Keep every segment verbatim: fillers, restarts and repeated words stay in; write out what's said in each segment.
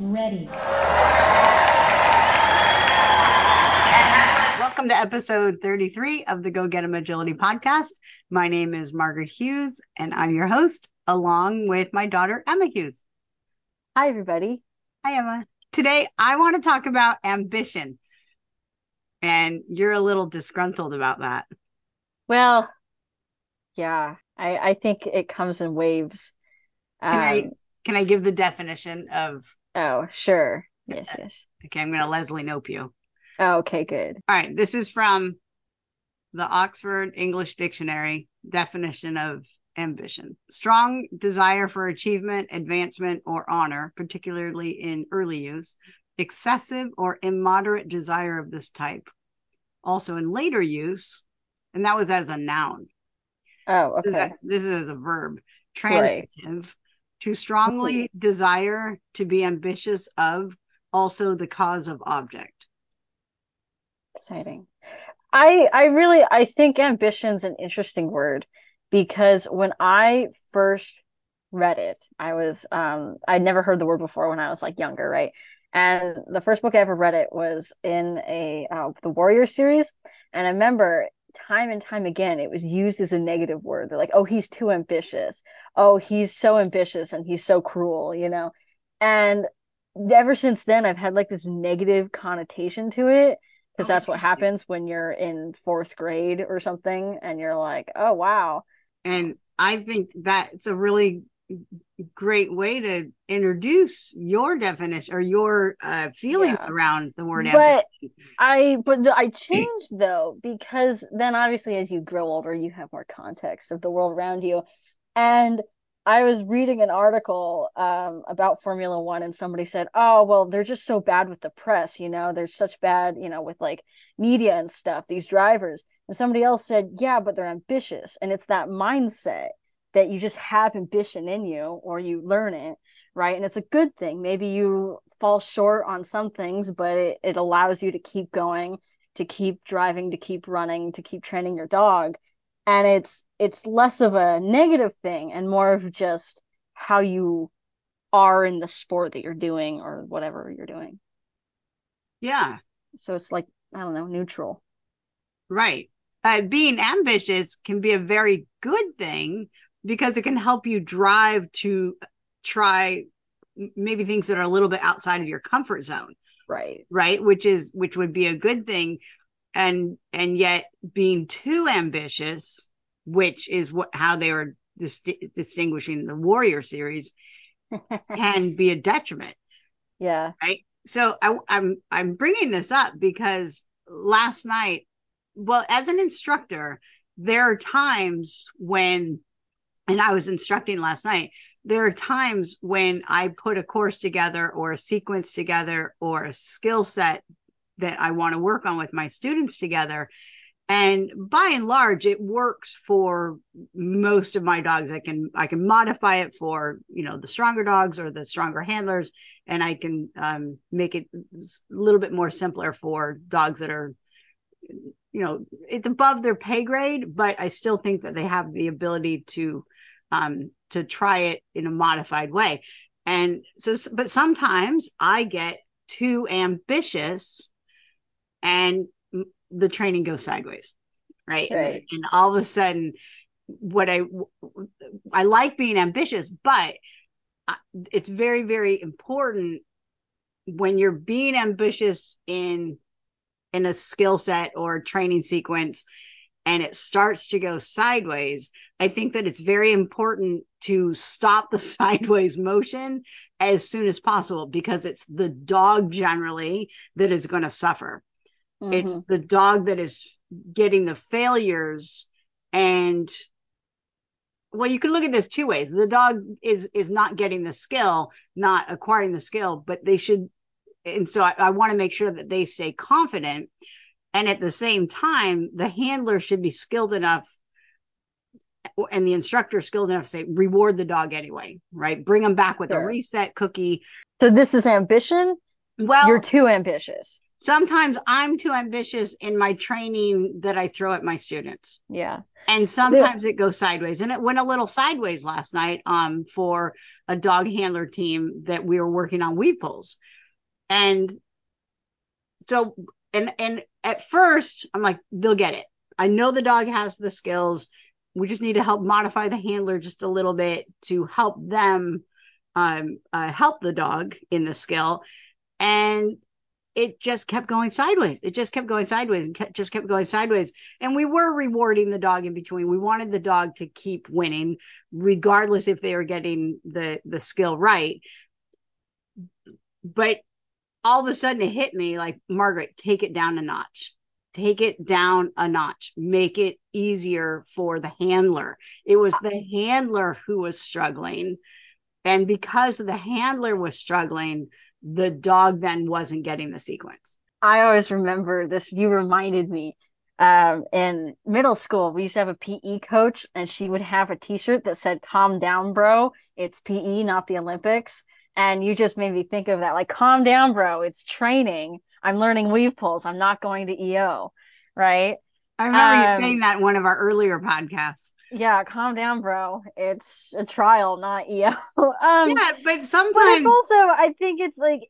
ready. Welcome to episode thirty-three of the Go Get Em Agility podcast. My name is Margaret Hughes, and I'm your host, along with my daughter, Emma Hughes. Hi, everybody. Hi, Emma. Today, I want to talk about ambition, and you're a little disgruntled about that. Well, yeah, I, I think it comes in waves. Can, um, I, can I give the definition of... Oh, sure. Yes, yes. Okay, I'm going to Leslie Knope you. Oh, okay, good. All right. This is from the Oxford English Dictionary definition of ambition. Strong desire for achievement, advancement, or honor, particularly in early use. Excessive or immoderate desire of this type. Also in later use, and that was as a noun. Oh, okay. This is, a, this is as a verb. Transitive. Right. To strongly desire to be ambitious of, also the cause of object. Exciting. I I really I think ambition's an interesting word, because when I first read it, I was um I'd never heard the word before when I was like younger, right? And the first book I ever read it was in a uh, the Warrior series, and I remember time and time again it was used as a negative word. They're like, "Oh, he's too ambitious. Oh, he's so ambitious and he's so cruel," you know. And ever since then, I've had like this negative connotation to it. Because oh, that's what happens when you're in fourth grade or something, and you're like, "Oh, wow!" And I think that's a really great way to introduce your definition or your uh, feelings yeah. around the word. But ambition. I, but I changed though, because then obviously as you grow older, you have more context of the world around you. And I was reading an article um, about Formula One, and somebody said, "Oh, well, they're just so bad with the press, you know, they're such bad, you know, with like media and stuff, these drivers." And somebody else said, "Yeah, but they're ambitious." And it's that mindset that you just have ambition in you, or you learn it, right? And it's a good thing. Maybe you fall short on some things, but it, it allows you to keep going, to keep driving, to keep running, to keep training your dog. And it's it's less of a negative thing and more of just how you are in the sport that you're doing or whatever you're doing. Yeah. So it's like, I don't know, neutral. Right. Uh, being ambitious can be a very good thing, because it can help you drive to try maybe things that are a little bit outside of your comfort zone. Right. Right. Which is which would be a good thing. And and yet being too ambitious, which is what how they were dis- distinguishing the Warrior series, can be a detriment. Yeah. Right. So I, I'm I'm bringing this up because last night, well, as an instructor, there are times when, and I was instructing last night, there are times when I put a course together or a sequence together or a skill set that I want to work on with my students together. And by and large, it works for most of my dogs. I can, I can modify it for, you know, the stronger dogs or the stronger handlers. And I can um, make it a little bit more simpler for dogs that are, you know, it's above their pay grade, but I still think that they have the ability to, um, to try it in a modified way. And so, but sometimes I get too ambitious and the training goes sideways, right? right? And all of a sudden, what I I like being ambitious, but it's very, very important when you're being ambitious in in a skill set or training sequence, and it starts to go sideways. I think that it's very important to stop the sideways motion as soon as possible, because it's the dog generally that is going to suffer. Mm-hmm. It's the dog that is getting the failures. And well, you can look at this two ways. The dog is, is not getting the skill, not acquiring the skill, but they should. And so I, I want to make sure that they stay confident. And at the same time, the handler should be skilled enough and the instructor skilled enough to say, reward the dog anyway, right? Bring them back with sure. a reset cookie. So this is ambition? Well, you're too ambitious. sometimes I'm too ambitious in my training that I throw at my students. Yeah. And sometimes it goes sideways, and it went a little sideways last night um, for a dog handler team that we were working on weave poles. And so, and, and at first I'm like, they'll get it. I know the dog has the skills. We just need to help modify the handler just a little bit to help them um, uh, help the dog in the skill. And it just kept going sideways. It just kept going sideways and kept, just kept going sideways. And we were rewarding the dog in between. We wanted the dog to keep winning, regardless if they were getting the, the skill right. But all of a sudden it hit me like, Margaret, take it down a notch. Take it down a notch. Make it easier for the handler. It was the handler who was struggling. And because the handler was struggling, the dog then wasn't getting the sequence. I always remember this. You reminded me. Um, in middle school, we used to have a P E coach, and she would have a T-shirt that said, "Calm down, bro. It's P E, not the Olympics." And you just made me think of that. Like, calm down, bro. It's training. I'm learning weave poles. I'm not going to E O, right? I remember um, you saying that in one of our earlier podcasts. Yeah, calm down, bro. It's a trial, not E O. um, yeah, but sometimes... But it's also, I think it's like,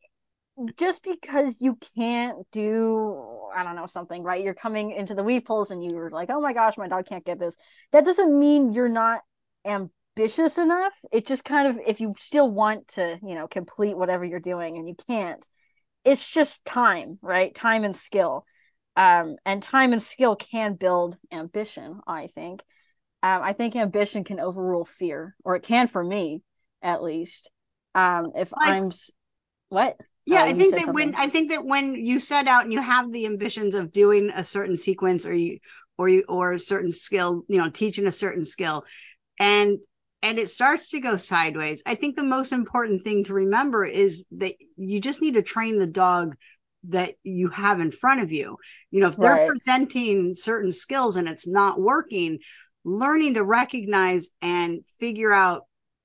just because you can't do, I don't know, something, right? You're coming into the weave poles and you're like, oh my gosh, my dog can't get this. That doesn't mean you're not ambitious enough. It just kind of, if you still want to, you know, complete whatever you're doing and you can't, it's just time, right? Time and skill. Um, and time and skill can build ambition, I think. Um, I think ambition can overrule fear, or it can for me, at least. Um, if I, I'm, what? Yeah, oh, I think that something. when I think that when you set out and you have the ambitions of doing a certain sequence, or you, or you, or a certain skill, you know, teaching a certain skill, and and it starts to go sideways, I think the most important thing to remember is that you just need to train the dog that you have in front of you. You know, if they're right. presenting certain skills and it's not working, learning to recognize and figure out,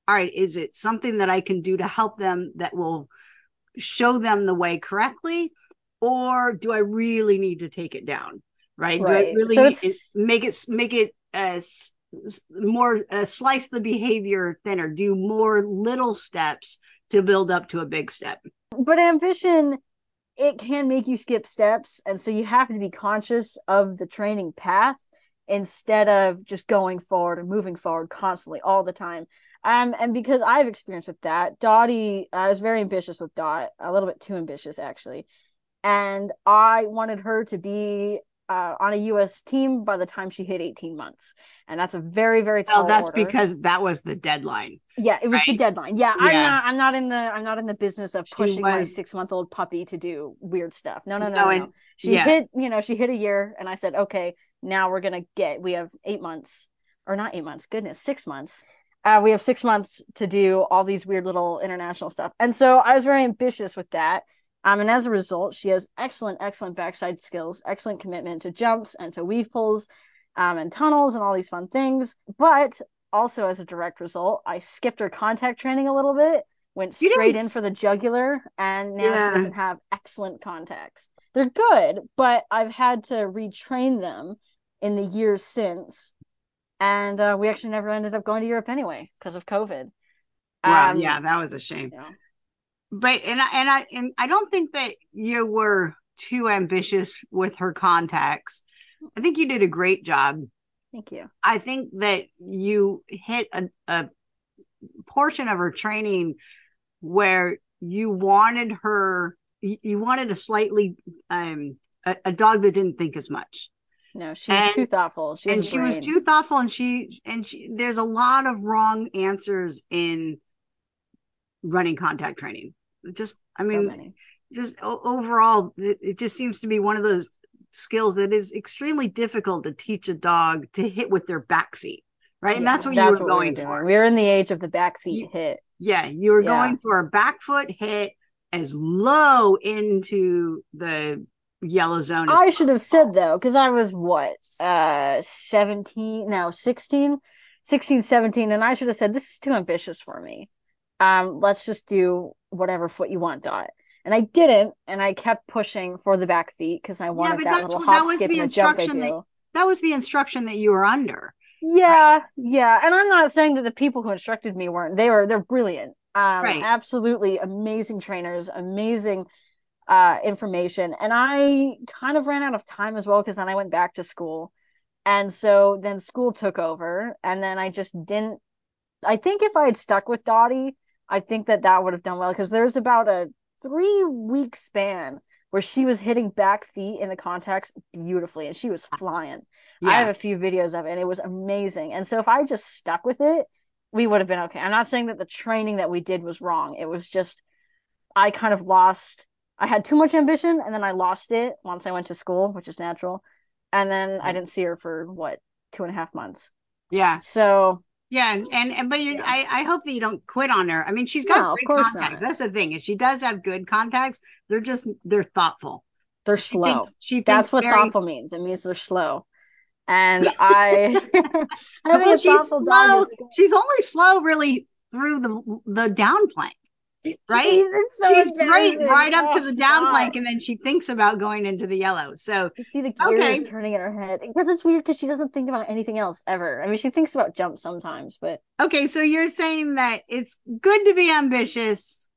all right, is it something that I can do to help them that will show them the way correctly? Or do I really need to take it down? Right. right. Do I really so need to make it, make it, uh, more uh, slice the behavior thinner, do more little steps to build up to a big step. But ambition, it can make you skip steps. And so you have to be conscious of the training path instead of just going forward and moving forward constantly all the time. Um, and because I've experienced with that, Dottie, I was very ambitious with Dot, a little bit too ambitious actually. And I wanted her to be Uh, on a U S team by the time she hit eighteen months, and that's a very, very tall. Oh, that's order. Because that was the deadline. Yeah, it was right? the deadline. Yeah, yeah, I'm not. I'm not in the. I'm not in the business of she pushing was... my six-month-old puppy to do weird stuff. No, no, no, no. no, and, no. She yeah. hit. You know, she hit a year, and I said, okay, now we're gonna get. We have eight months, or not eight months. Goodness, six months. Uh, we have six months to do all these weird little international stuff, and so I was very ambitious with that. Um, and as a result, she has excellent, excellent backside skills, excellent commitment to jumps and to weave poles um, and tunnels and all these fun things. But also as a direct result, I skipped her contact training a little bit, went straight in for the jugular, and now yeah. she doesn't have excellent contacts. They're good, but I've had to retrain them in the years since. And uh, we actually never ended up going to Europe anyway because of COVID. Wow, um, yeah, that was a shame. You know. But and I and I and I don't think that you were too ambitious with her contacts. I think you did a great job. Thank you. I think that you hit a, a portion of her training where you wanted her. You wanted a slightly um a, a dog that didn't think as much. No, she was too thoughtful. She and she brain. was too thoughtful, and she and she. There's a lot of wrong answers in running contact training. Just, I mean, so just overall, it just seems to be one of those skills that is extremely difficult to teach a dog to hit with their back feet, right? Yeah, and that's what that's you were what going we were for. We were in the age of the back feet you, hit. Yeah, you were yeah. going for a back foot hit as low into the yellow zone. As I should possible. have said, though, because I was, what, uh, seventeen, no, sixteen? sixteen, seventeen, and I should have said, this is too ambitious for me. Um, let's just do whatever foot you want, Dot. And I didn't, and I kept pushing for the back feet because I wanted yeah, that little what, hop, that skip, and jump I do. That, that was the instruction that you were under. Yeah, yeah. And I'm not saying that the people who instructed me weren't. They were, they're brilliant. Um, right. Absolutely amazing trainers, amazing uh, information. And I kind of ran out of time as well because then I went back to school. And so then school took over. And then I just didn't. I think if I had stuck with Dottie, I think that that would have done well because there's about a three week span where she was hitting back feet in the contacts beautifully and she was flying. Yes. I have a few videos of it and it was amazing. And so if I just stuck with it, we would have been okay. I'm not saying that the training that we did was wrong. It was just, I kind of lost, I had too much ambition and then I lost it once I went to school, which is natural. And then I didn't see her for what, two and a half months. Yeah. So yeah, and and, and but you, yeah. I, I hope that you don't quit on her. I mean, she's got no, great contacts. Not. That's the thing. If she does have good contacts, they're just they're thoughtful. They're slow. She thinks, she thinks that's what very... thoughtful means. It means they're slow. And I, I think well, she's slow. Is... She's only slow, really, through the the down plank, right? She's, so she's great right up oh, to the down God. plank, and then she thinks about going into the yellow. So you see the gears okay. turning in her head because it's weird because she doesn't think about anything else ever. I mean, she thinks about jumps sometimes, but okay. So you're saying that it's good to be ambitious.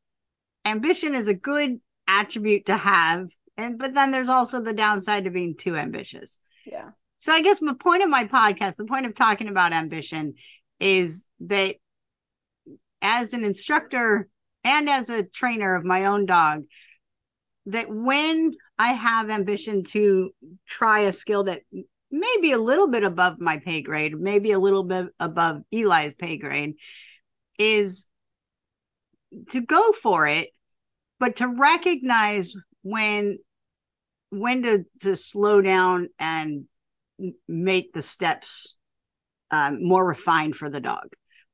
Ambition is a good attribute to have, and but then there's also the downside to being too ambitious. Yeah. So I guess my point of my podcast, the point of talking about ambition, is that as an instructor and as a trainer of my own dog, that when I have ambition to try a skill that may be a little bit above my pay grade, maybe a little bit above Eli's pay grade, is to go for it, but to recognize when when to, to slow down and make the steps um, more refined for the dog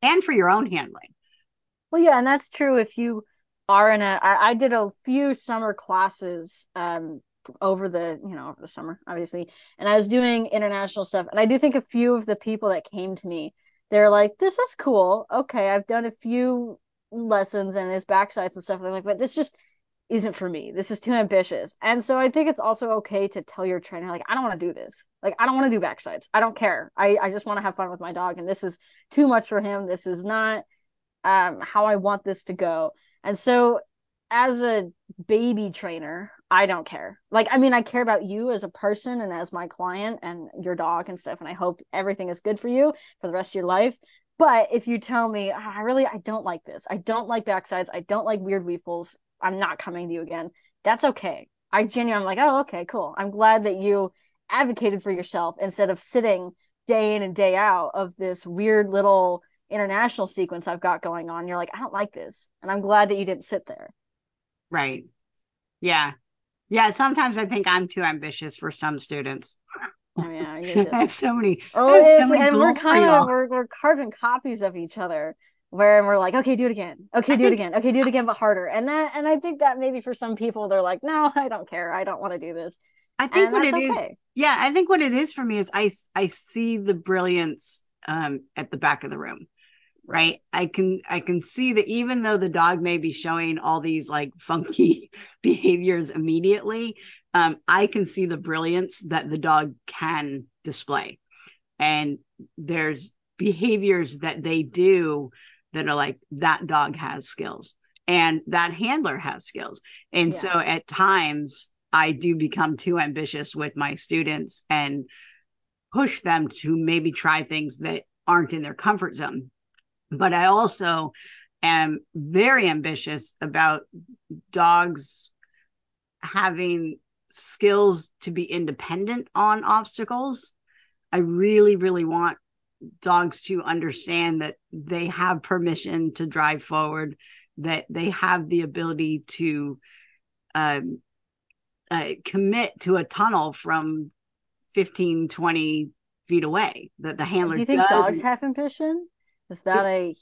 and for your own handling. Well, yeah, and that's true if you are in a, I, I did a few summer classes um, over the, you know, over the summer, obviously, and I was doing international stuff. And I do think a few of the people that came to me, they're like, this is cool. Okay, I've done a few lessons and his backsides and stuff. And they're like, but this just isn't for me. This is too ambitious. And so I think it's also okay to tell your trainer, like, I don't want to do this. Like, I don't want to do backsides. I don't care. I, I just want to have fun with my dog. And this is too much for him. This is not um how I want this to go. And so as a baby trainer, I don't care. Like, I mean, I care about you as a person and as my client and your dog and stuff, and I hope everything is good for you for the rest of your life. But if you tell me, oh, I really I don't like this, I don't like backsides, I don't like weird weave pulls, I'm not coming to you again, that's okay. I genuinely I'm like, oh, okay, cool. I'm glad that you advocated for yourself instead of sitting day in and day out of this weird little international sequence I've got going on. You're like, I don't like this, and I'm glad that you didn't sit there. Right. Yeah. Yeah. Sometimes I think I'm too ambitious for some students. Oh, yeah, I have so many. Oh, I have so many and we're kind of we're, we're carving copies of each other, where we're like, okay, do it again. Okay, do it again. Okay, do it again, but harder. And that, and I think that maybe for some people, they're like, no, I don't care. I don't want to do this. I think and what it okay. is. Yeah, I think what it is for me is I I see the brilliance um, at the back of the room. Right. I can I can see that even though the dog may be showing all these like funky behaviors immediately, um, I can see the brilliance that the dog can display. And there's behaviors that they do that are like, that dog has skills and that handler has skills. And yeah. So at times I do become too ambitious with my students and push them to maybe try things that aren't in their comfort zone. But I also am very ambitious about dogs having skills to be independent on obstacles. I really, really want dogs to understand that they have permission to drive forward, that they have the ability to um, uh, commit to a tunnel from fifteen, twenty feet away, that the handler does. Do you think does. dogs have ambition? Is that a,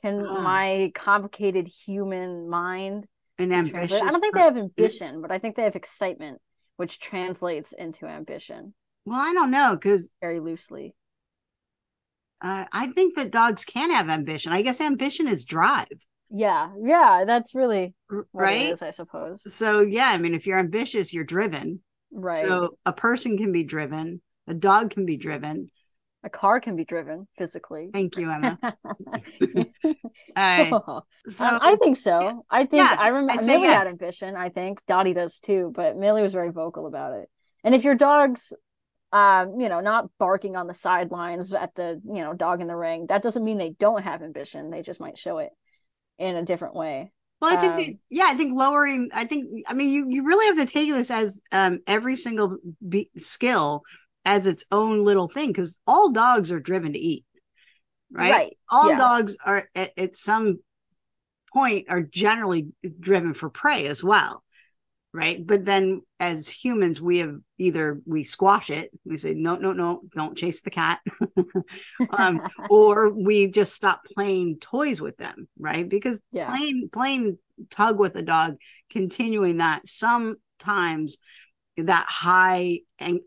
can um, my complicated human mind? An ambition. I don't think they have ambition, but I think they have excitement, which translates into ambition. Well, I don't know, because very loosely. Uh, I think that dogs can have ambition. I guess ambition is drive. Yeah. Yeah. That's really what right? it is, I suppose. So, yeah, I mean, if you're ambitious, you're driven. Right. So a person can be driven. A dog can be driven. A car can be driven physically. Thank you, Emma. right. oh. so, um, I think so. I think yeah, I remember Millie yes. had ambition. I think Dottie does too, but Millie was very vocal about it. And if your dog's, um, you know, not barking on the sidelines at the, you know, dog in the ring, that doesn't mean they don't have ambition. They just might show it in a different way. Well, I think, um, they, yeah, I think lowering, I think, I mean, you, you really have to take this as um, every single be- skill as its own little thing, because all dogs are driven to eat, right? right. All yeah. dogs are at, at some point are generally driven for prey as well, right? But then as humans, we have either we squash it, we say, no, no, no, don't chase the cat. um, or we just stop playing toys with them, right? Because yeah. playing, playing tug with a dog, continuing that sometimes that high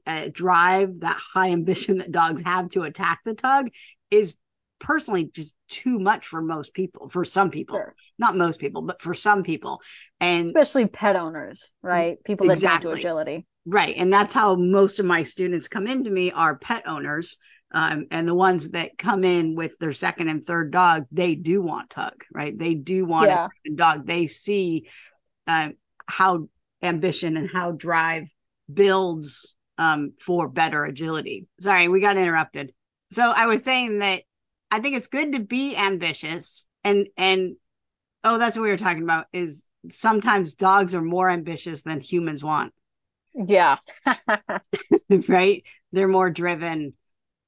uh, drive, that high ambition that dogs have to attack the tug is personally just too much for most people, for some people, sure. not most people, but for some people. And especially pet owners, right? People that exactly. don't do agility. Right. And that's how most of my students come into me are pet owners. Um, and the ones that come in with their second and third dog, they do want tug, right? They do want yeah. a dog. They see uh, how ambition and how drive builds um, for better agility. Sorry, we got interrupted. So I was saying that I think it's good to be ambitious, and and oh, that's what we were talking about, is sometimes dogs are more ambitious than humans want. Yeah. Right? They're more driven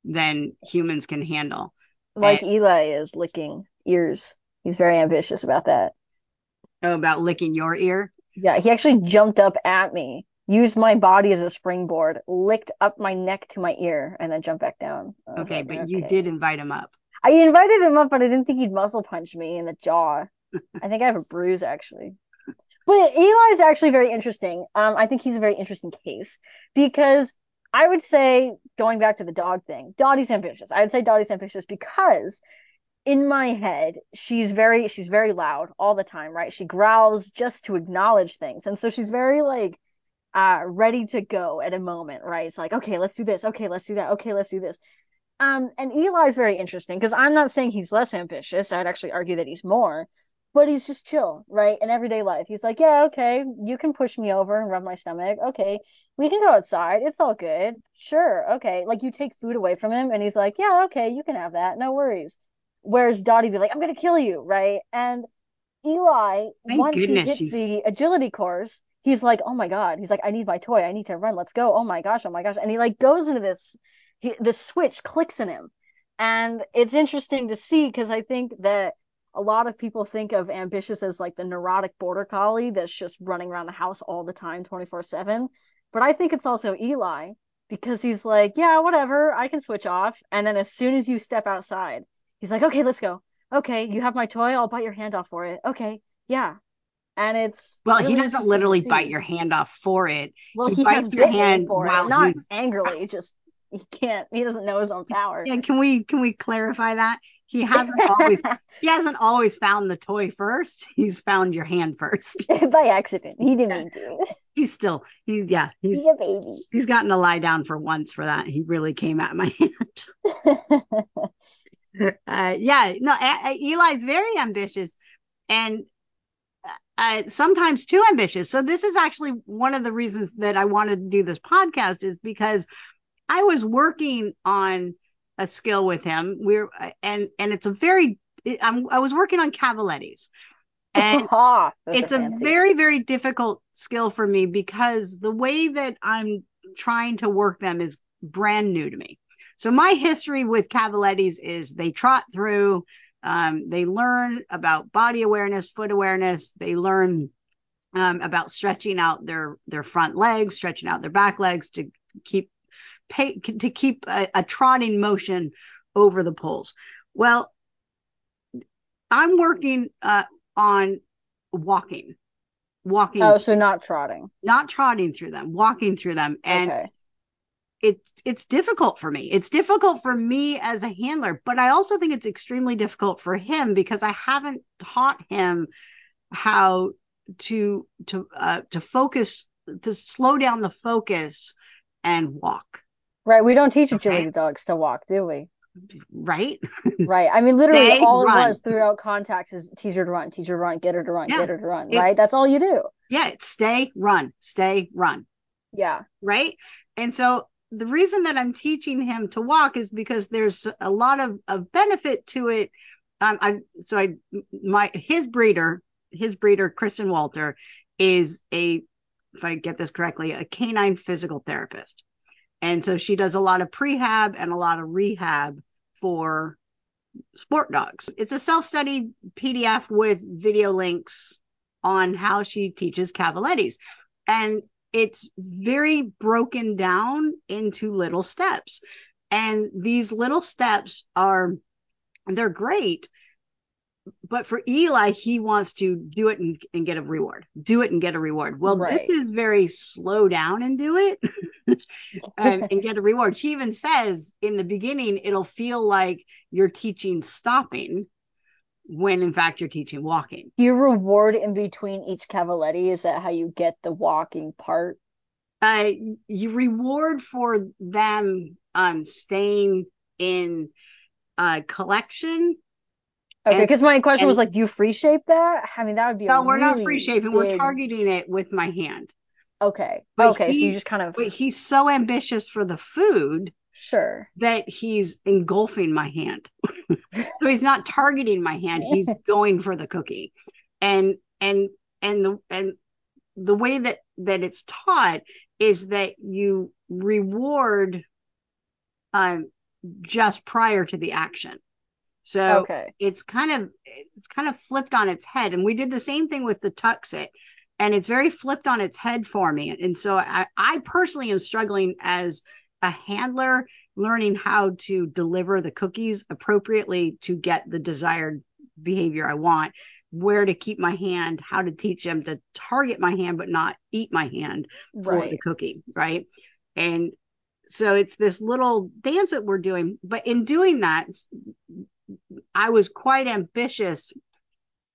than humans can handle. Like and, Eli is licking ears. He's very ambitious about that. Oh, about licking your ear? Yeah, he actually jumped up at me, used my body as a springboard, licked up my neck to my ear, and then jumped back down. Okay, like, but okay. you did invite him up. I invited him up, but I didn't think he'd muzzle punch me in the jaw. I think I have a bruise, actually. But Eli's actually very interesting. Um, I think he's a very interesting case, because I would say, going back to the dog thing, Dottie's ambitious. I would say Dottie's ambitious because in my head, she's very she's very loud all the time, right? She growls just to acknowledge things. And so she's very, like, Uh, ready to go at a moment, right? It's like, okay, let's do this. Okay, let's do that. Okay, let's do this. Um, and Eli's very interesting, because I'm not saying he's less ambitious. I'd actually argue that he's more, but he's just chill, right? In everyday life, he's like, yeah, okay, you can push me over and rub my stomach. Okay, we can go outside. It's all good. Sure, okay. Like, you take food away from him, and he's like, yeah, okay, you can have that. No worries. Whereas Dottie be like, I'm going to kill you, right? And Eli, Thank once goodness, he hits she's... the agility course, he's like, oh my God. He's like, I need my toy. I need to run. Let's go. Oh my gosh. Oh my gosh. And he like goes into this, he, this switch clicks in him. And it's interesting to see, because I think that a lot of people think of ambitious as like the neurotic border collie that's just running around the house all the time, twenty-four seven. But I think it's also Eli, because he's like, yeah, whatever. I can switch off. And then as soon as you step outside, he's like, okay, let's go. Okay. You have my toy. I'll bite your hand off for it. Okay. Yeah. And it's well, really he doesn't literally bite your hand off for it. Well, he, he bites your hand for it, not he's... angrily. Just he can't. He doesn't know his own power. Yeah, can we can we clarify that he hasn't always he hasn't always found the toy first. He's found your hand first by accident. He didn't mean to. He's still he yeah he's, he's a baby. He's gotten to lie down for once for that. He really came at my hand. uh, yeah, no, a- a- Eli's very ambitious, and. Uh, sometimes too ambitious. So this is actually one of the reasons that I wanted to do this podcast, is because I was working on a skill with him. We're and and it's a very I'm, I was working on Cavalettis, and it's a fancy. very very difficult skill for me, because the way that I'm trying to work them is brand new to me. So my history with Cavalettis is they trot through. Um, they learn about body awareness, foot awareness. They learn um, about stretching out their, their front legs, stretching out their back legs to keep pay, to keep a, a trotting motion over the poles. Well, I'm working uh, on walking, walking. Oh, so not trotting, not trotting through them, walking through them, and. Okay. it, it's difficult for me. It's difficult for me as a handler, but I also think it's extremely difficult for him because I haven't taught him how to, to, uh, to focus, to slow down the focus and walk. Right. We don't teach agility okay. dogs to walk, do we? Right. Right. I mean, literally they all run. It was throughout contacts is teach her to run, teach her to run, get her to run, yeah. get her to run. Right. It's, That's all you do. Yeah. It's stay, run, stay, run. Yeah. Right. And so the reason that I'm teaching him to walk is because there's a lot of, of benefit to it. Um, I, so I, my, his breeder, his breeder, Kristin Wolter, is a, if I get this correctly, a canine physical therapist. And so she does a lot of prehab and a lot of rehab for sport dogs. It's a self-study P D F with video links on how she teaches Cavalettis. And it's very broken down into little steps. And these little steps are, they're great. But for Eli, he wants to do it and, and get a reward. Do it and get a reward. Well, right. This is very slow down and do it and, and get a reward. She even says in the beginning, it'll feel like you're teaching stopping when in fact you're teaching walking. You reward in between each Cavaletti. Is that how you get the walking part? Uh, you reward for them um, staying in uh, collection. Okay, because my question and, was like, do you free shape that? I mean, that would be no. A we're really not free shaping. Big... We're targeting it with my hand. Okay. But okay. He, so you just kind of. But he's so ambitious for the food. Sure. That he's engulfing my hand, so he's not targeting my hand. He's going for the cookie, and and and the and the way that that it's taught is that you reward, um, just prior to the action. So okay. it's kind of it's kind of flipped on its head. And we did the same thing with the Tuxit. And it's very flipped on its head for me. And so I, I personally am struggling as a handler, learning how to deliver the cookies appropriately to get the desired behavior I want, where to keep my hand, how to teach them to target my hand, but not eat my hand for right. the cookie. Right. And so it's this little dance that we're doing. But in doing that, I was quite ambitious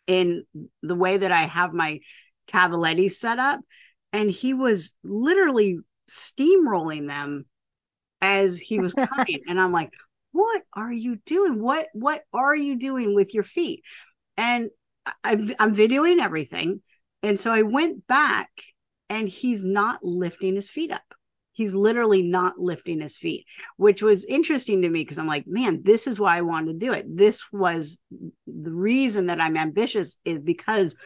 in the way that I have my Cavaletti set up, and he was literally steamrolling them as he was coming. And I'm like, what are you doing? What, what are you doing with your feet? And I, I'm videoing everything. And so I went back, and he's not lifting his feet up. He's literally not lifting his feet, which was interesting to me because I'm like, man, this is why I wanted to do it. This was the reason that I'm ambitious, is because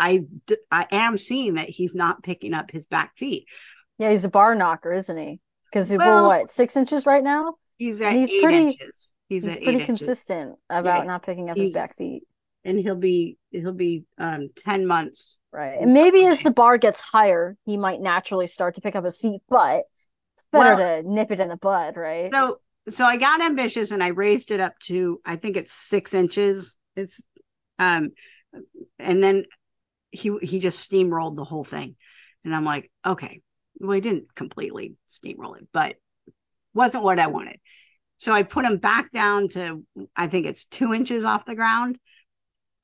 I, I am seeing that he's not picking up his back feet. Yeah, he's a bar knocker, isn't he? Because well, we're what, six inches right now? He's at he's eight pretty, inches. He's, he's at pretty eight consistent inches. About yeah. not picking up he's, his back feet. And he'll be he'll be um, ten months. Right. And maybe as the bar gets higher, he might naturally start to pick up his feet, but better well, to nip it in the bud, right? So so I got ambitious and I raised it up to, I think it's six inches. It's um and then he he just steamrolled the whole thing. And I'm like, okay. Well, he didn't completely steamroll it, but wasn't what I wanted. So I put him back down to, I think it's two inches off the ground.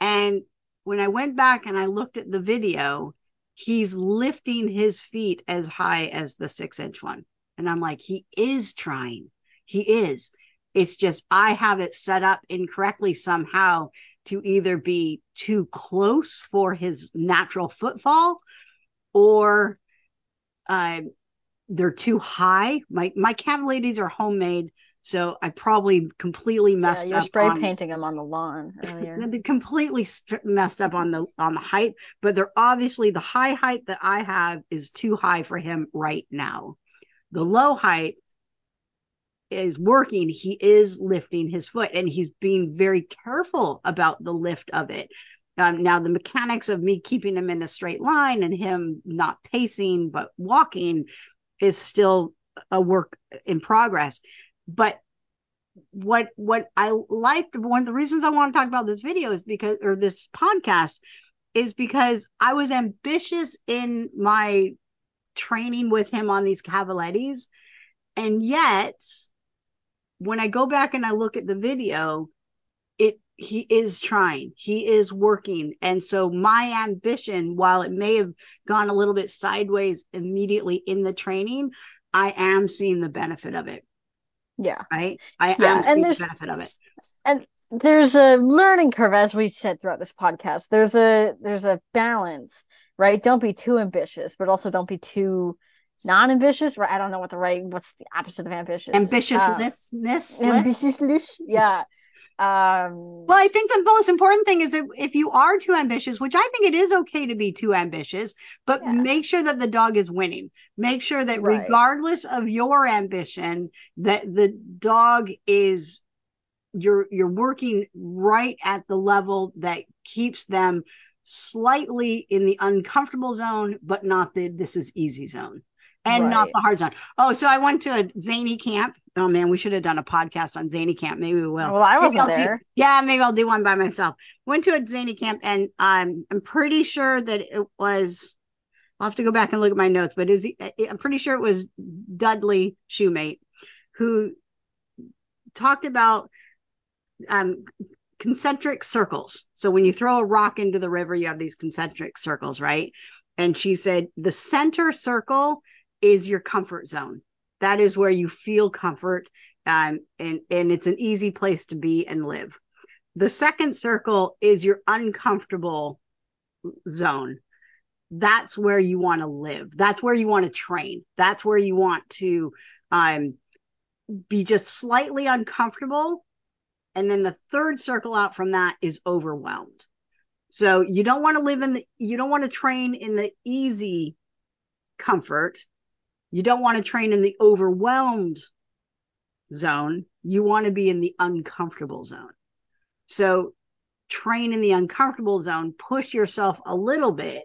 And when I went back and I looked at the video, he's lifting his feet as high as the six inch one. And I'm like, he is trying. He is. It's just I have it set up incorrectly somehow to either be too close for his natural footfall, or uh, they're too high. My my Cavalettis are homemade, so I probably completely messed yeah, you're up. You're spray painting them on the lawn earlier. They completely messed up on the on the height, but they're obviously the high height that I have is too high for him right now. The low height is working. He is lifting his foot, and he's being very careful about the lift of it. Um, now, the mechanics of me keeping him in a straight line and him not pacing but walking is still a work in progress. But what what I liked, one of the reasons I want to talk about this video is because, or this podcast, is because I was ambitious in my training with him on these Cavalettis, And yet, when I go back and I look at the video, it he is trying, he is working. And so my ambition, while it may have gone a little bit sideways immediately in the training, I am seeing the benefit of it. Yeah. Right? I yeah. am seeing the benefit of it. And there's a learning curve, as we've said throughout this podcast. There's a there's a balance, right? Don't be too ambitious, but also don't be too non-ambitious, right? I don't know what the right, what's the opposite of ambitious? Ambitiousness. Uh, ambitiousness, yeah. Um, well, I think the most important thing is that if you are too ambitious, which I think it is okay to be too ambitious, but yeah. make sure that the dog is winning. Make sure that right. regardless of your ambition, that the dog is, you're you're working right at the level that keeps them slightly in the uncomfortable zone, but not the this is easy zone and right. not the hard zone. Oh, so I went to a Zany Camp. Oh man, we should have done a podcast on Zany Camp. Maybe we will. Well, I wasn't there. Do, yeah, maybe I'll do one by myself. Went to a Zany Camp, and um, I'm pretty sure that it was. I'll have to go back and look at my notes, but is I'm pretty sure it was Dudley Shoemate who talked about um, concentric circles. So when you throw a rock into the river, you have these concentric circles, right? And she said the center circle is your comfort zone. That is where you feel comfort, um, and, and it's an easy place to be and live. The second circle is your uncomfortable zone. That's where you want to live. That's where you want to train. That's where you want to um, be just slightly uncomfortable. And then the third circle out from that is overwhelmed. So you don't want to live in the, you don't want to train in the easy comfort. You don't want to train in the overwhelmed zone. You want to be in the uncomfortable zone. So train in the uncomfortable zone, push yourself a little bit,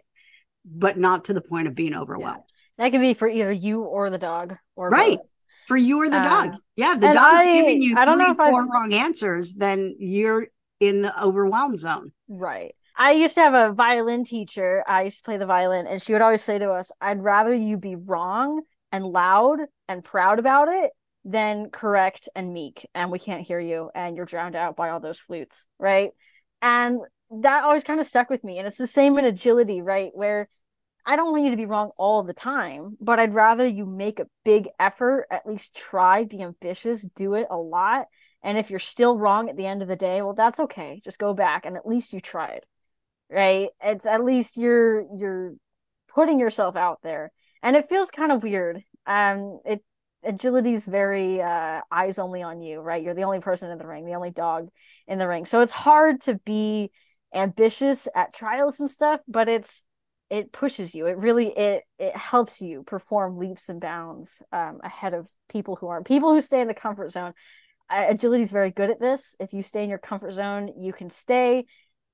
but not to the point of being overwhelmed. Yeah. That can be for either you or the dog. Or right. Both. For you or the uh, dog. Yeah. The dog's I, giving you I three, four I've... wrong answers, then you're in the overwhelmed zone. Right. I used to have a violin teacher. I used to play the violin, and she would always say to us, I'd rather you be wrong and loud and proud about it then correct and meek and we can't hear you and you're drowned out by all those flutes, right? And that always kind of stuck with me. And it's the same in agility, right? Where I don't want you to be wrong all the time, but I'd rather you make a big effort, at least try, be ambitious, do it a lot. And if you're still wrong at the end of the day, well, that's okay. Just go back and at least you tried, right? It's at least you're you're putting yourself out there. And it feels kind of weird. Um, it agility is very uh, eyes only on you, right? You're the only person in the ring, the only dog in the ring. So it's hard to be ambitious at trials and stuff, but it's it pushes you. It really it it helps you perform leaps and bounds um, ahead of people who aren't. People who stay in the comfort zone. Uh, agility is very good at this. If you stay in your comfort zone, you can stay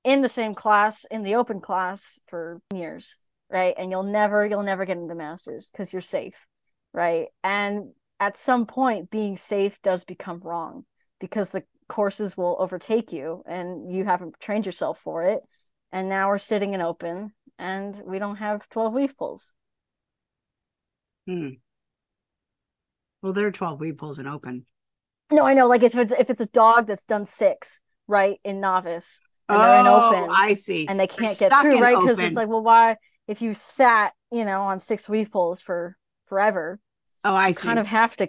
in the same class, in the open class for years. Right. And you'll never, you'll never get into masters because you're safe. Right. And at some point being safe does become wrong because the courses will overtake you and you haven't trained yourself for it. And now we're sitting in open and we don't have twelve weave pulls. Hmm. Well, there are twelve weave pulls in open. No, I know. Like if it's, if it's a dog that's done six, right. In novice. And oh, they're in open. I see. And they can't they're get through. Right. Because it's like, well, why? If you sat, you know, on six weave pulls for forever, oh, I you see. kind of have to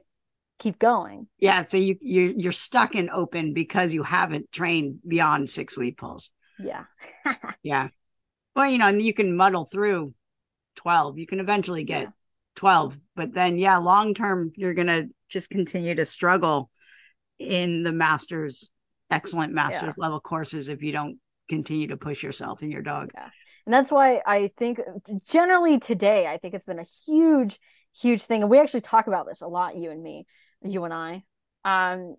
keep going. Yeah, so you you you're stuck in open because you haven't trained beyond six weave pulls. Yeah, yeah. Well, you know, and you can muddle through twelve. You can eventually get yeah. twelve, but then yeah, long term, you're gonna just continue to struggle in the masters, excellent masters yeah. level courses if you don't continue to push yourself and your dog. Yeah. And that's why I think generally today, I think it's been a huge, huge thing. And we actually talk about this a lot, you and me, you and I, um,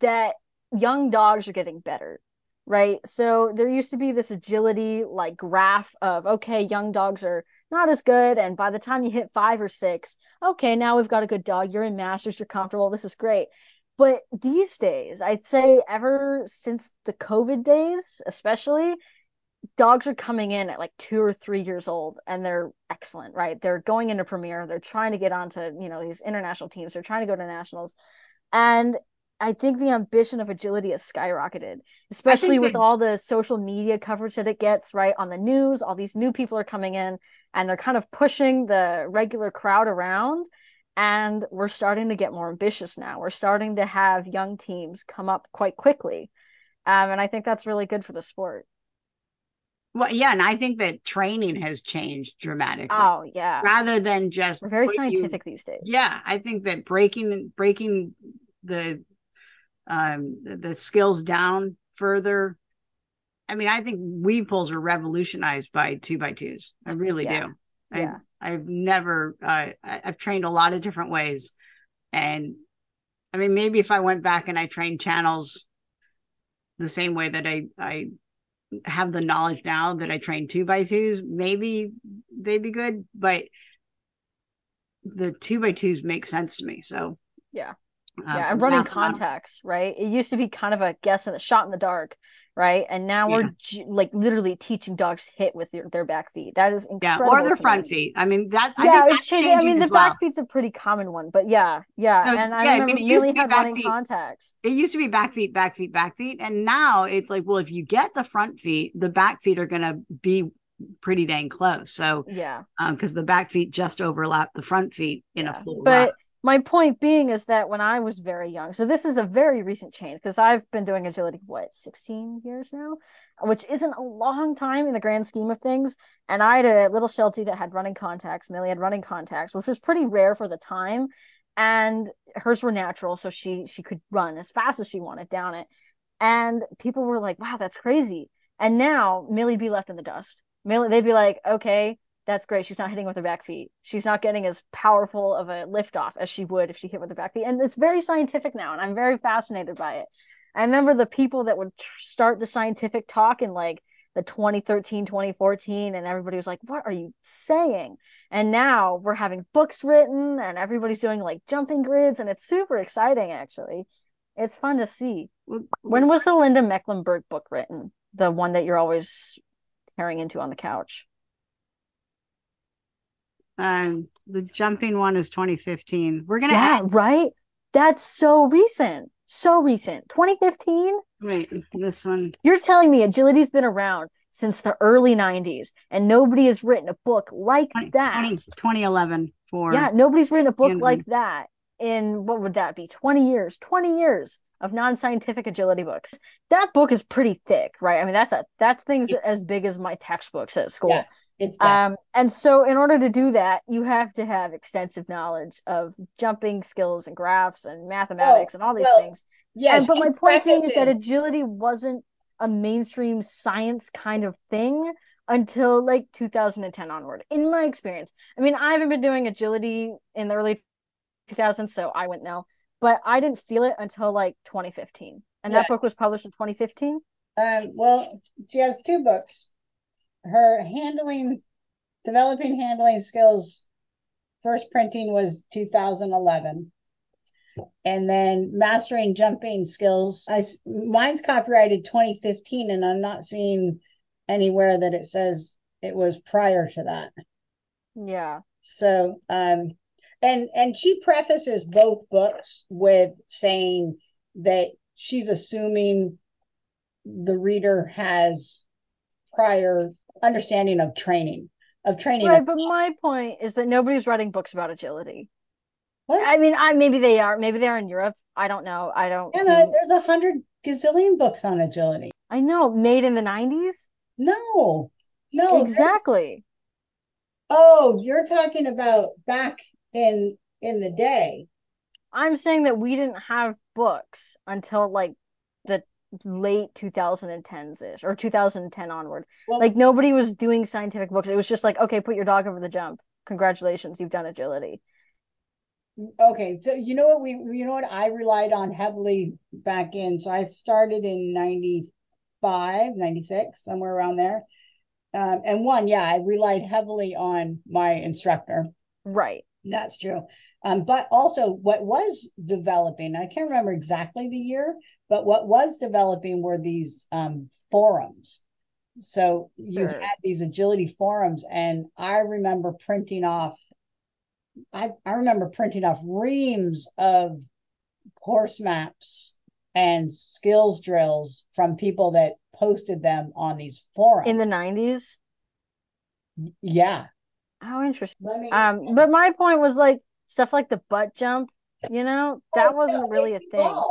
that young dogs are getting better, right? So there used to be this agility like graph of, okay, young dogs are not as good. And by the time you hit five or six, okay, now we've got a good dog. You're in masters, you're comfortable. This is great. But these days, I'd say ever since the COVID days, especially, dogs are coming in at like two or three years old and they're excellent, right? They're going into Premier. They're trying to get onto, you know, these international teams. They're trying to go to nationals. And I think the ambition of agility has skyrocketed, especially with they... all the social media coverage that it gets, right? On the news, all these new people are coming in and they're kind of pushing the regular crowd around. And we're starting to get more ambitious now. We're starting to have young teams come up quite quickly. Um, and I think that's really good for the sport. Well, yeah. And I think that training has changed dramatically. Oh, yeah. Rather than just... We're very scientific you, these days. Yeah. I think that breaking breaking the... Um, the skills down further. I mean, I think weave poles are revolutionized by two by twos. I really yeah. do. I, yeah. I've never, uh, I've trained a lot of different ways. And I mean, maybe if I went back and I trained channels the same way that I, I have the knowledge now that I train two by twos, maybe they'd be good, but the two by twos make sense to me. So yeah. Uh, yeah, and running contacts, right? It used to be kind of a guess and a shot in the dark, right? And now yeah. we're ju- like literally teaching dogs to hit with their, their back feet. That is incredible. Yeah, or their front me. feet. I mean, that yeah, I think that's changing. changing I mean, the well. back feet's a pretty common one, but yeah, yeah. So, and I yeah, remember I mean, really had running feet. contacts. It used to be back feet, back feet, back feet, and now it's like, well, if you get the front feet, the back feet are going to be pretty dang close. So yeah, because um, the back feet just overlap the front feet in yeah. a full but, round. My point being is that when I was very young, so this is a very recent change because I've been doing agility, what, sixteen years now, which isn't a long time in the grand scheme of things. And I had a little Sheltie that had running contacts. Millie had running contacts, which was pretty rare for the time. And hers were natural. So she, she could run as fast as she wanted down it. And people were like, wow, that's crazy. And now Millie'd be left in the dust. Millie, they'd be like, okay, that's great. She's not hitting with her back feet. She's not getting as powerful of a lift off as she would if she hit with her back feet. And it's very scientific now, and I'm very fascinated by it. I remember the people that would tr- start the scientific talk in like the twenty thirteen, twenty fourteen, and everybody was like, what are you saying? And now we're having books written, and everybody's doing like jumping grids, and it's super exciting, actually. It's fun to see. When was the Linda Mecklenburg book written? The one that you're always tearing into on the couch? Um, the jumping one is twenty fifteen. We're gonna yeah, add- right? That's so recent, so recent. twenty fifteen. Wait, this one. You're telling me agility's been around since the early nineties, and nobody has written a book like twenty, that. twenty, twenty eleven for yeah, nobody's written a book Andrew. like that in what would that be? twenty years. twenty years of non-scientific agility books. That book is pretty thick, right? I mean, that's a that's things it, as big as my textbooks at school. Yeah. It's um, and so in order to do that, you have to have extensive knowledge of jumping skills and graphs and mathematics oh, and all these well, things. Yeah, but my point being is that agility wasn't a mainstream science kind of thing until like two thousand ten onward, in my experience. I mean, I haven't been doing agility in the early two thousands, so I wouldn't know. But I didn't feel it until like twenty fifteen. And yeah. that book was published in twenty fifteen? Um, well, she has two books. Her handling, developing handling skills, first printing was two thousand eleven. And then mastering jumping skills. I, mine's copyrighted twenty fifteen, and I'm not seeing anywhere that it says it was prior to that. Yeah. So, um, and and she prefaces both books with saying that she's assuming the reader has prior understanding of training of training right, but my point is that nobody's writing books about agility. What? I mean, I maybe they are maybe they are in Europe. I don't know. I don't yeah, do... There's a hundred gazillion books on agility. I know, made in the nineties. No, no, exactly. Oh, you're talking about back in in the day. I'm saying that we didn't have books until like the late twenty tens ish or two thousand ten onward. Well, like nobody was doing scientific books. It was just like, okay, put your dog over the jump, congratulations, you've done agility. Okay, so you know what we you know what I relied on heavily back in, so I started in ninety-five, ninety-six, somewhere around there, um, and one yeah I relied heavily on my instructor, right? That's true. Um, but also what was developing, I can't remember exactly the year, but what was developing were these um, forums So you sure. had these agility forums, and I remember printing off, I, I remember printing off reams of course maps and skills drills from people that posted them on these forums. In the nineties? Yeah. How interesting. Me, um, but my point was, like, stuff like the butt jump, you know, that wasn't really a thing.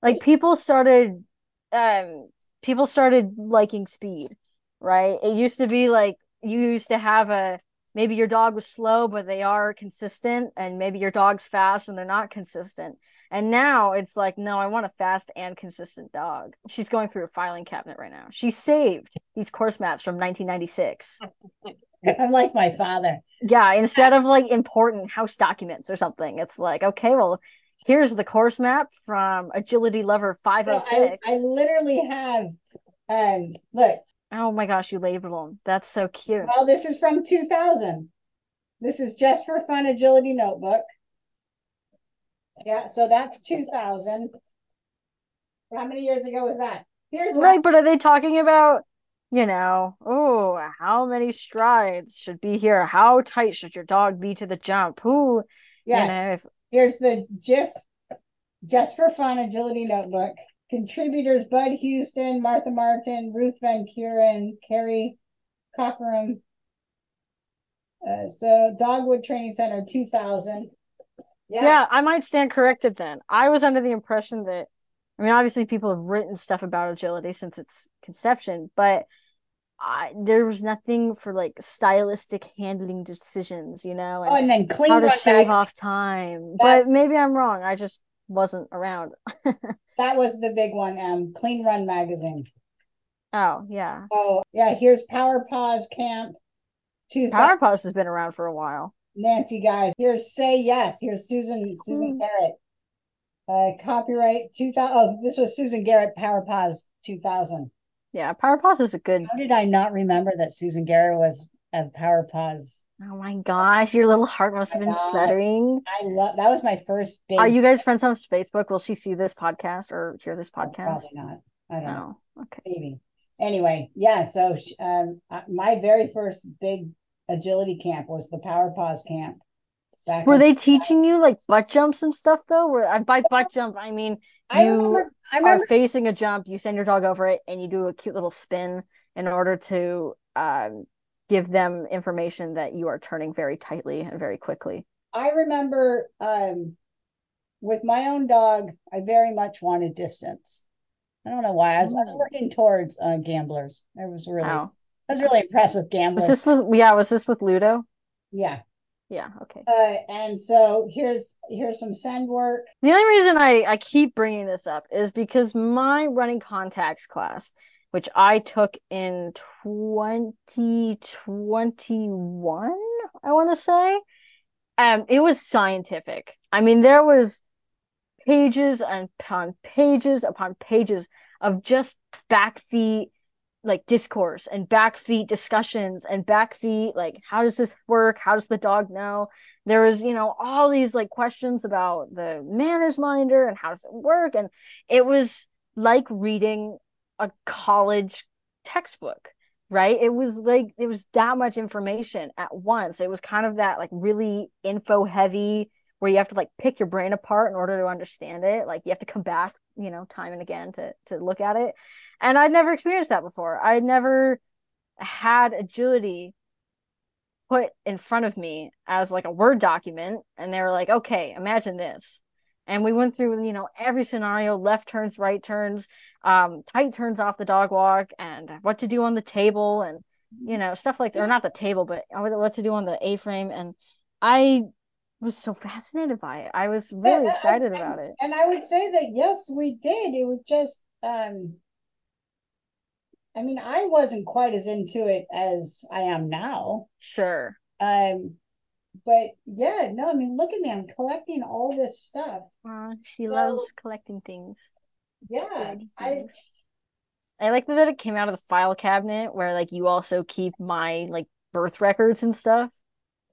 Like, people started, um, people started liking speed, right? It used to be like, you used to have a, maybe your dog was slow, but they are consistent, and maybe your dog's fast and they're not consistent. And now it's like, no, I want a fast and consistent dog. She's going through a filing cabinet right now. She saved these course maps from nineteen ninety-six. I'm like my father. Yeah, instead of like important house documents or something, it's like, okay, well, here's the course map from Agility Lover five oh six. So I, I literally have, um, look. Oh my gosh, you labeled them. That's so cute. Well, this is from two thousand. This is Just for Fun Agility Notebook. Yeah, so that's two thousand. How many years ago was that? Here's right, but are they talking about, you know, oh, how many strides should be here? How tight should your dog be to the jump? Ooh, yeah. You know, if... Here's the J I F Just for Fun Agility Notebook. Contributors: Bud Houston, Martha Martin, Ruth Van Kuren, Carrie Cockrum. Uh, so Dogwood Training Center, two thousand. Yeah. yeah, I might stand corrected then. I was under the impression that, I mean, obviously people have written stuff about agility since its conception, but I, there was nothing for like stylistic handling decisions, you know, and, oh, and then clean how to shave bags. Off time. That- but maybe I'm wrong. I just wasn't around. That was the big one, um Clean Run Magazine. Oh yeah. Oh yeah, here's Power Paws Camp. Power Paws has been around for a while. Nancy Gyes. Here's Say Yes. Here's Susan Susan Garrett. Uh copyright two thousand. Oh, this was Susan Garrett, Power Paws two thousand. Yeah, Power Paws is a good. How did I not remember that Susan Garrett was a Power Paws? Oh my gosh, your little heart must have been I fluttering. I love that was my first big. Are you guys friends on Facebook? Will she see this podcast or hear this podcast? Oh, probably not. I don't oh, know. Okay. Maybe. Anyway, yeah. So um, my very first big agility camp was the Power Paws Camp. Back Were they the teaching time. You like butt jumps and stuff though? Where I by butt jump I mean you I remember, I remember. are facing a jump, you send your dog over it, and you do a cute little spin in order to. Um, give them information that you are turning very tightly and very quickly. I remember um, with my own dog, I very much wanted distance. I don't know why. I was, I was working towards uh, gamblers. I was really, wow. I was really impressed with gamblers. Was this, yeah, was this with Ludo? Yeah. Yeah, okay. Uh, and so here's here's some send work. The only reason I, I keep bringing this up is because my running contacts class, which I took in twenty twenty-one, I want to say. Um, it was scientific. I mean, there was pages upon pages upon pages of just back feet, like, discourse and back feet discussions and back feet, like, how does this work? How does the dog know? There was, you know, all these, like, questions about the manners minder and how does it work? And it was like reading a college textbook, right? It was like, it was that much information at once. It was kind of that like really info heavy where you have to like pick your brain apart in order to understand it. Like you have to come back, you know, time and again to to look at it. And I'd never experienced that before. I never had agility put in front of me as like a Word document. And they were like, okay, imagine this. And we went through, you know, every scenario, left turns, right turns, um, tight turns off the dog walk, and what to do on the table, and, you know, stuff like that. Or not the table, but what to do on the A-frame. And I was so fascinated by it. I was really excited and, about it. And I would say that, yes, we did. It was just, um, I mean, I wasn't quite as into it as I am now. Sure. Um. But yeah, no, I mean, look at me. I'm collecting all this stuff. Uh, she so, loves collecting things. Yeah. Collecting things. I I like that it came out of the file cabinet where, like, you also keep my, like, birth records and stuff.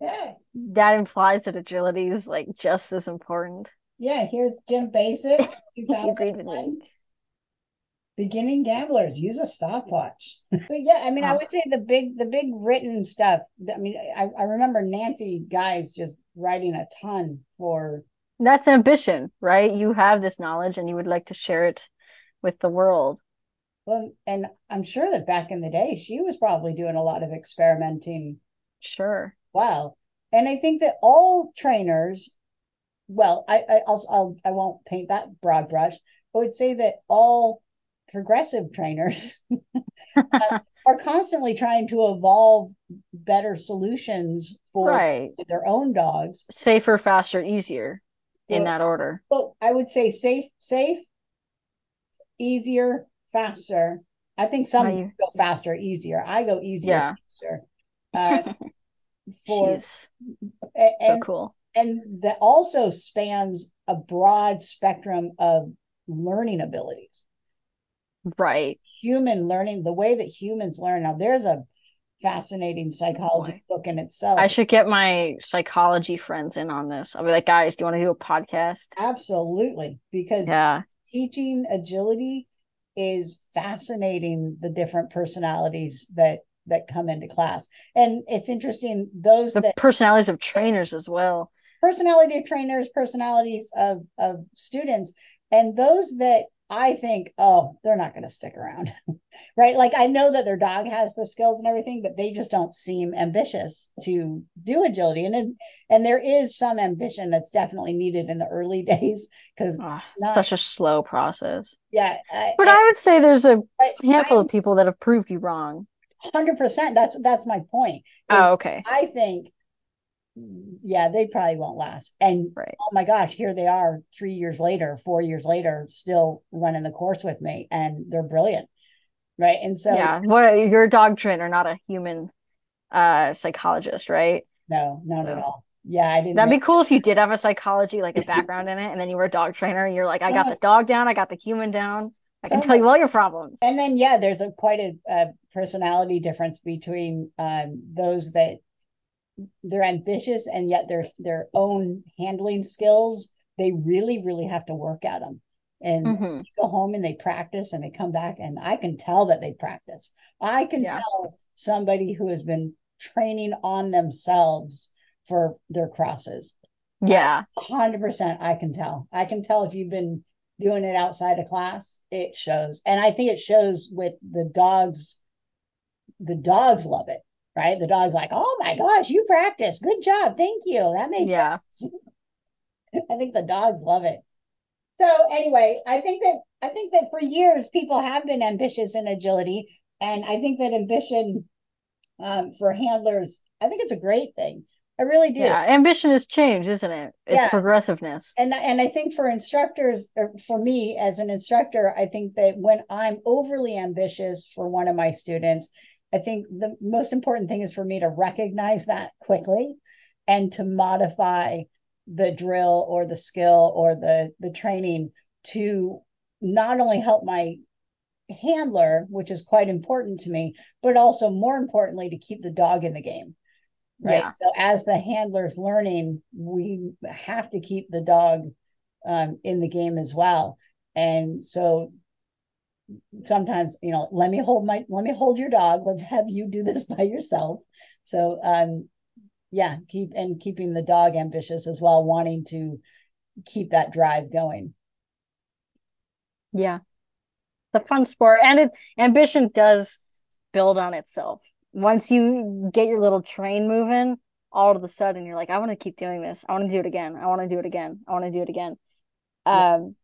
Yeah. That implies that agility is, like, just as important. Yeah, here's Jim Basic. Beginning gamblers, use a stopwatch. So yeah, I mean, I would say the big, the big written stuff. I mean, I, I remember Nancy Gyes just writing a ton for. That's ambition, right? You have this knowledge and you would like to share it with the world. Well, and I'm sure that back in the day, she was probably doing a lot of experimenting. Sure. Wow. And I think that all trainers, well, I, I, I'll, I'll, I won't paint that broad brush. I would say that all progressive trainers uh, are constantly trying to evolve better solutions for right. their own dogs. Safer, faster, easier in so, that order. Well, I would say safe, safe, easier, faster. I think some I, go faster, easier. I go easier, yeah. faster. Uh, for, Jeez. And, so cool. And that also spans a broad spectrum of learning abilities. Right. Human learning, the way that humans learn. Now, there's a fascinating psychology oh book in itself. I should get my psychology friends in on this. I'll be like, guys, do you want to do a podcast? Absolutely. Because yeah. teaching agility is fascinating, the different personalities that, that come into class. And it's interesting, those the that, personalities of trainers as well. Personality of trainers, personalities of, of students, and those that I think, oh, they're not going to stick around, right? Like, I know that their dog has the skills and everything, but they just don't seem ambitious to do agility. And and there is some ambition that's definitely needed in the early days because oh, not... such a slow process. Yeah. I, but I, I would say there's a I, handful I, of people that have proved you wrong. one hundred percent. That's, that's my point. Oh, okay. I think, yeah, they probably won't last. And right. oh my gosh, here they are three years later, four years later, still running the course with me, and they're brilliant, right? And so, yeah, well, you're a dog trainer, not a human uh, psychologist, right? No, not so. At all. Yeah, I didn't. That'd be cool if you did have a psychology, like a background in it, and then you were a dog trainer, and you're like, I got the dog down, I got the human down, I can so, tell you all your problems. And then, yeah, there's a quite a, a personality difference between um, those that. They're ambitious and yet their their own handling skills, they really, really have to work at them. And mm-hmm. they go home and they practice and they come back, and I can tell that they practice. I can yeah. tell somebody who has been training on themselves for their crosses. Yeah. one hundred percent I can tell. I can tell if you've been doing it outside of class, it shows. And I think it shows with the dogs. The dogs love it. Right? The dog's like, oh my gosh, you practice. Good job. Thank you. That makes yeah. sense. I think the dogs love it. So anyway, I think that I think that for years people have been ambitious in agility. And I think that ambition um, for handlers, I think it's a great thing. I really do. Yeah, ambition is change, isn't it? It's yeah. progressiveness. And, and I think for instructors, or for me as an instructor, I think that when I'm overly ambitious for one of my students, I think the most important thing is for me to recognize that quickly and to modify the drill or the skill or the, the training to not only help my handler, which is quite important to me, but also more importantly, to keep the dog in the game. Right. Yeah. So as the handler's learning, we have to keep the dog um, in the game as well. And so sometimes, you know, let me hold my, let me hold your dog. Let's have you do this by yourself. So, um, yeah, keep and keeping the dog ambitious as well, wanting to keep that drive going. Yeah. The fun sport, and it, ambition does build on itself. Once you get your little train moving, all of a sudden you're like, I want to keep doing this. I want to do it again. I want to do it again. I want to do it again. Yeah. Um,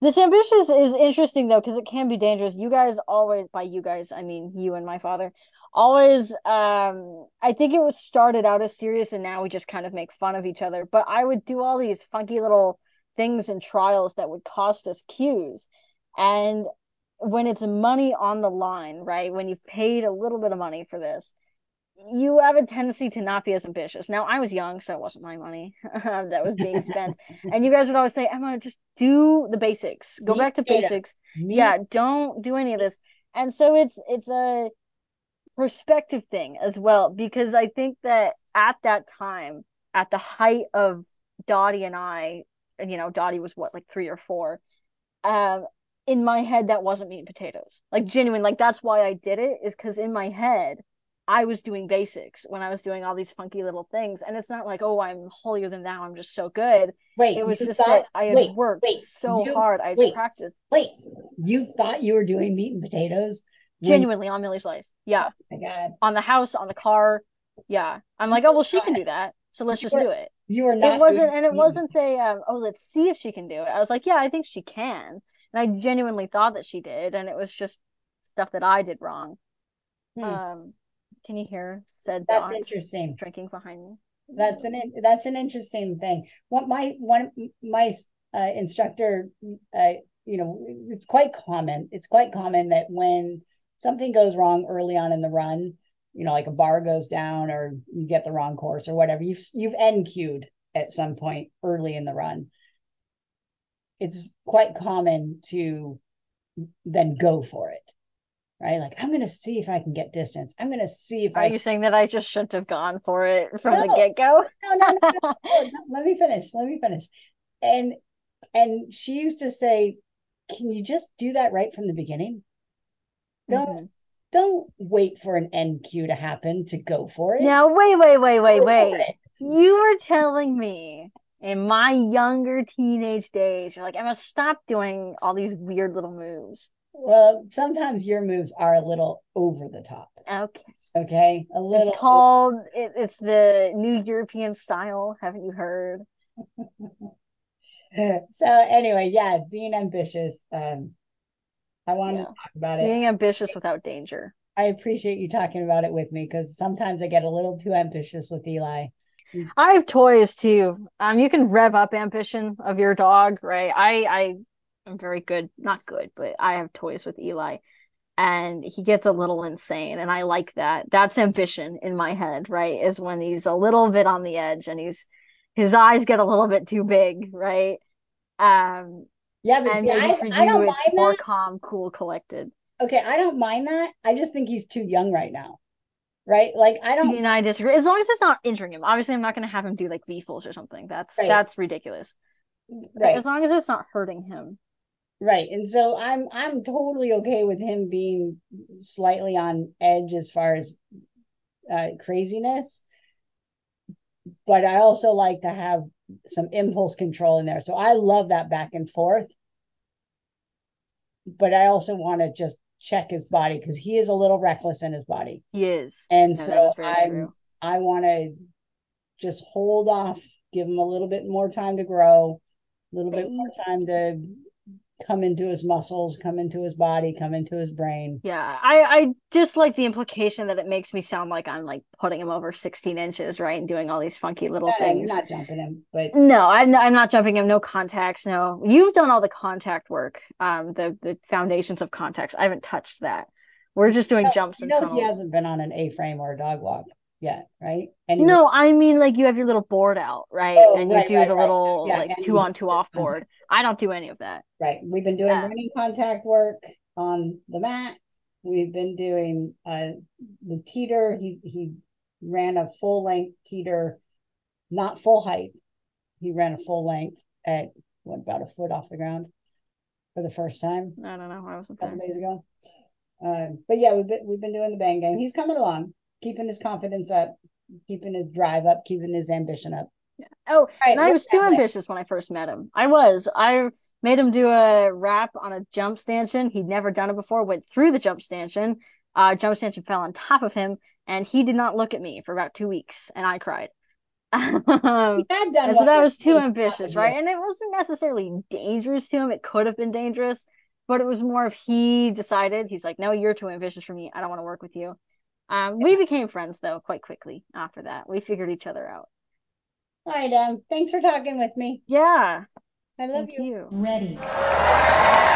This ambition is, is interesting, though, because it can be dangerous. You guys always, by you guys, I mean you and my father, always, um, I think it was started out as serious, and now we just kind of make fun of each other. But I would do all these funky little things and trials that would cost us cues. And when it's money on the line, right, when you've paid a little bit of money for this, you have a tendency to not be as ambitious. Now, I was young, so it wasn't my money that was being spent. And you guys would always say, Emma, just do the basics. Go Me back to data. basics. Me. Yeah, don't do any of this. And so it's it's a perspective thing as well, because I think that at that time, at the height of Dottie and I, you know, Dottie was, what, like three or four, um, in my head, that wasn't meat and potatoes. Like, genuine, like, that's why I did it, is because in my head, I was doing basics when I was doing all these funky little things. And it's not like, oh, I'm holier than thou, I'm just so good. Wait, it was just thought, that I had wait, worked wait, so you, hard. I had wait, practiced. Wait, you thought you were doing meat and potatoes? Genuinely, on Millie's life. Yeah. Oh my God. On the house, on the car. Yeah. I'm like, oh, well, she can do that, so let's just do it. You were not. It wasn't, and it wasn't a, um, oh, let's see if she can do it. I was like, yeah, I think she can. And I genuinely thought that she did. And it was just stuff that I did wrong. Hmm. Um, can you hear? Said that's interesting. Drinking behind me. That's an, that's an interesting thing. What my, one, my uh, instructor, uh, you know, it's quite common. It's quite common that when something goes wrong early on in the run, you know, like a bar goes down or you get the wrong course or whatever, you've, you've N Q'd at some point early in the run. It's quite common to then go for it, right? Like, I'm going to see if I can get distance. I'm going to see if Are I... Are you saying that I just shouldn't have gone for it from no, the get-go? no, no, no, no, no. Let me finish. Let me finish. And and she used to say, can you just do that right from the beginning? Don't... Mm-hmm. Don't wait for an N Q to happen to go for it. Now, wait, wait, wait, wait, wait. You were telling me in my younger teenage days, you're like, Emma, stop doing all these weird little moves. Well, sometimes your moves are a little over the top. Okay. Okay. A little. It's called, it, it's the new European style. Haven't you heard? So anyway, yeah, being ambitious. Um, I want yeah. to talk about it. Being ambitious without danger. I appreciate you talking about it with me, because sometimes I get a little too ambitious with Eli. I have toys too. Um, you can rev up ambition of your dog, right? I, I am very good, not good, but I have toys with Eli, and he gets a little insane, and I like that. That's ambition in my head, right? Is when he's a little bit on the edge, and he's his eyes get a little bit too big, right? Um. Yeah, but see, I, for you, I don't mind that. More calm, cool, collected. Okay, I don't mind that. I just think he's too young right now, right? Like, I don't. See, and I disagree. As long as it's not injuring him. Obviously, I'm not going to have him do like beefles or something. That's right. That's ridiculous. Right. As long as it's not hurting him. Right, and so I'm I'm totally okay with him being slightly on edge as far as uh, craziness, but I also like to have some impulse control in there. So I love that back and forth, but I also want to just check his body, because he is a little reckless in his body. He is. And no, so I I want to just hold off, give him a little bit more time to grow, a little bit more time to come into his muscles, come into his body, come into his brain. Yeah, I, I dislike the implication that it makes me sound like I'm like putting him over sixteen inches, right, and doing all these funky little no, things. You're not jumping him, but no, I'm I'm not jumping him. No contacts. No, you've done all the contact work, um, the the foundations of contacts. I haven't touched that. We're just doing no, jumps and tunnels. No, he hasn't been on an A-frame or a dog walk yet, right? Anyway. No, I mean, like, you have your little board out, right? Oh, and you right, do right, the right. little yeah, like two on two off board. I don't do any of that. Right. We've been doing yeah. running contact work on the mat. We've been doing uh, the teeter. He he ran a full length teeter, not full height. He ran a full length at what, about a foot off the ground for the first time. I don't know. I wasn't a couple there. days ago. Uh, but yeah, we've been, we've been doing the bang game. He's coming along, keeping his confidence up, keeping his drive up, keeping his ambition up. Yeah. Oh, right, and I was too ambitious way? when I first met him. I was. I made him do a wrap on a jump stanchion. He'd never done it before, went through the jump stanchion. Uh, jump stanchion fell on top of him, and he did not look at me for about two weeks, and I cried. um, done and so that was too ambitious, right? And it wasn't necessarily dangerous to him. It could have been dangerous, but it was more if he decided, he's like, no, you're too ambitious for me. I don't want to work with you. Um, yeah. We became friends, though, quite quickly after that. We figured each other out. All right, um, thanks for talking with me. Yeah. I love you. you. Ready.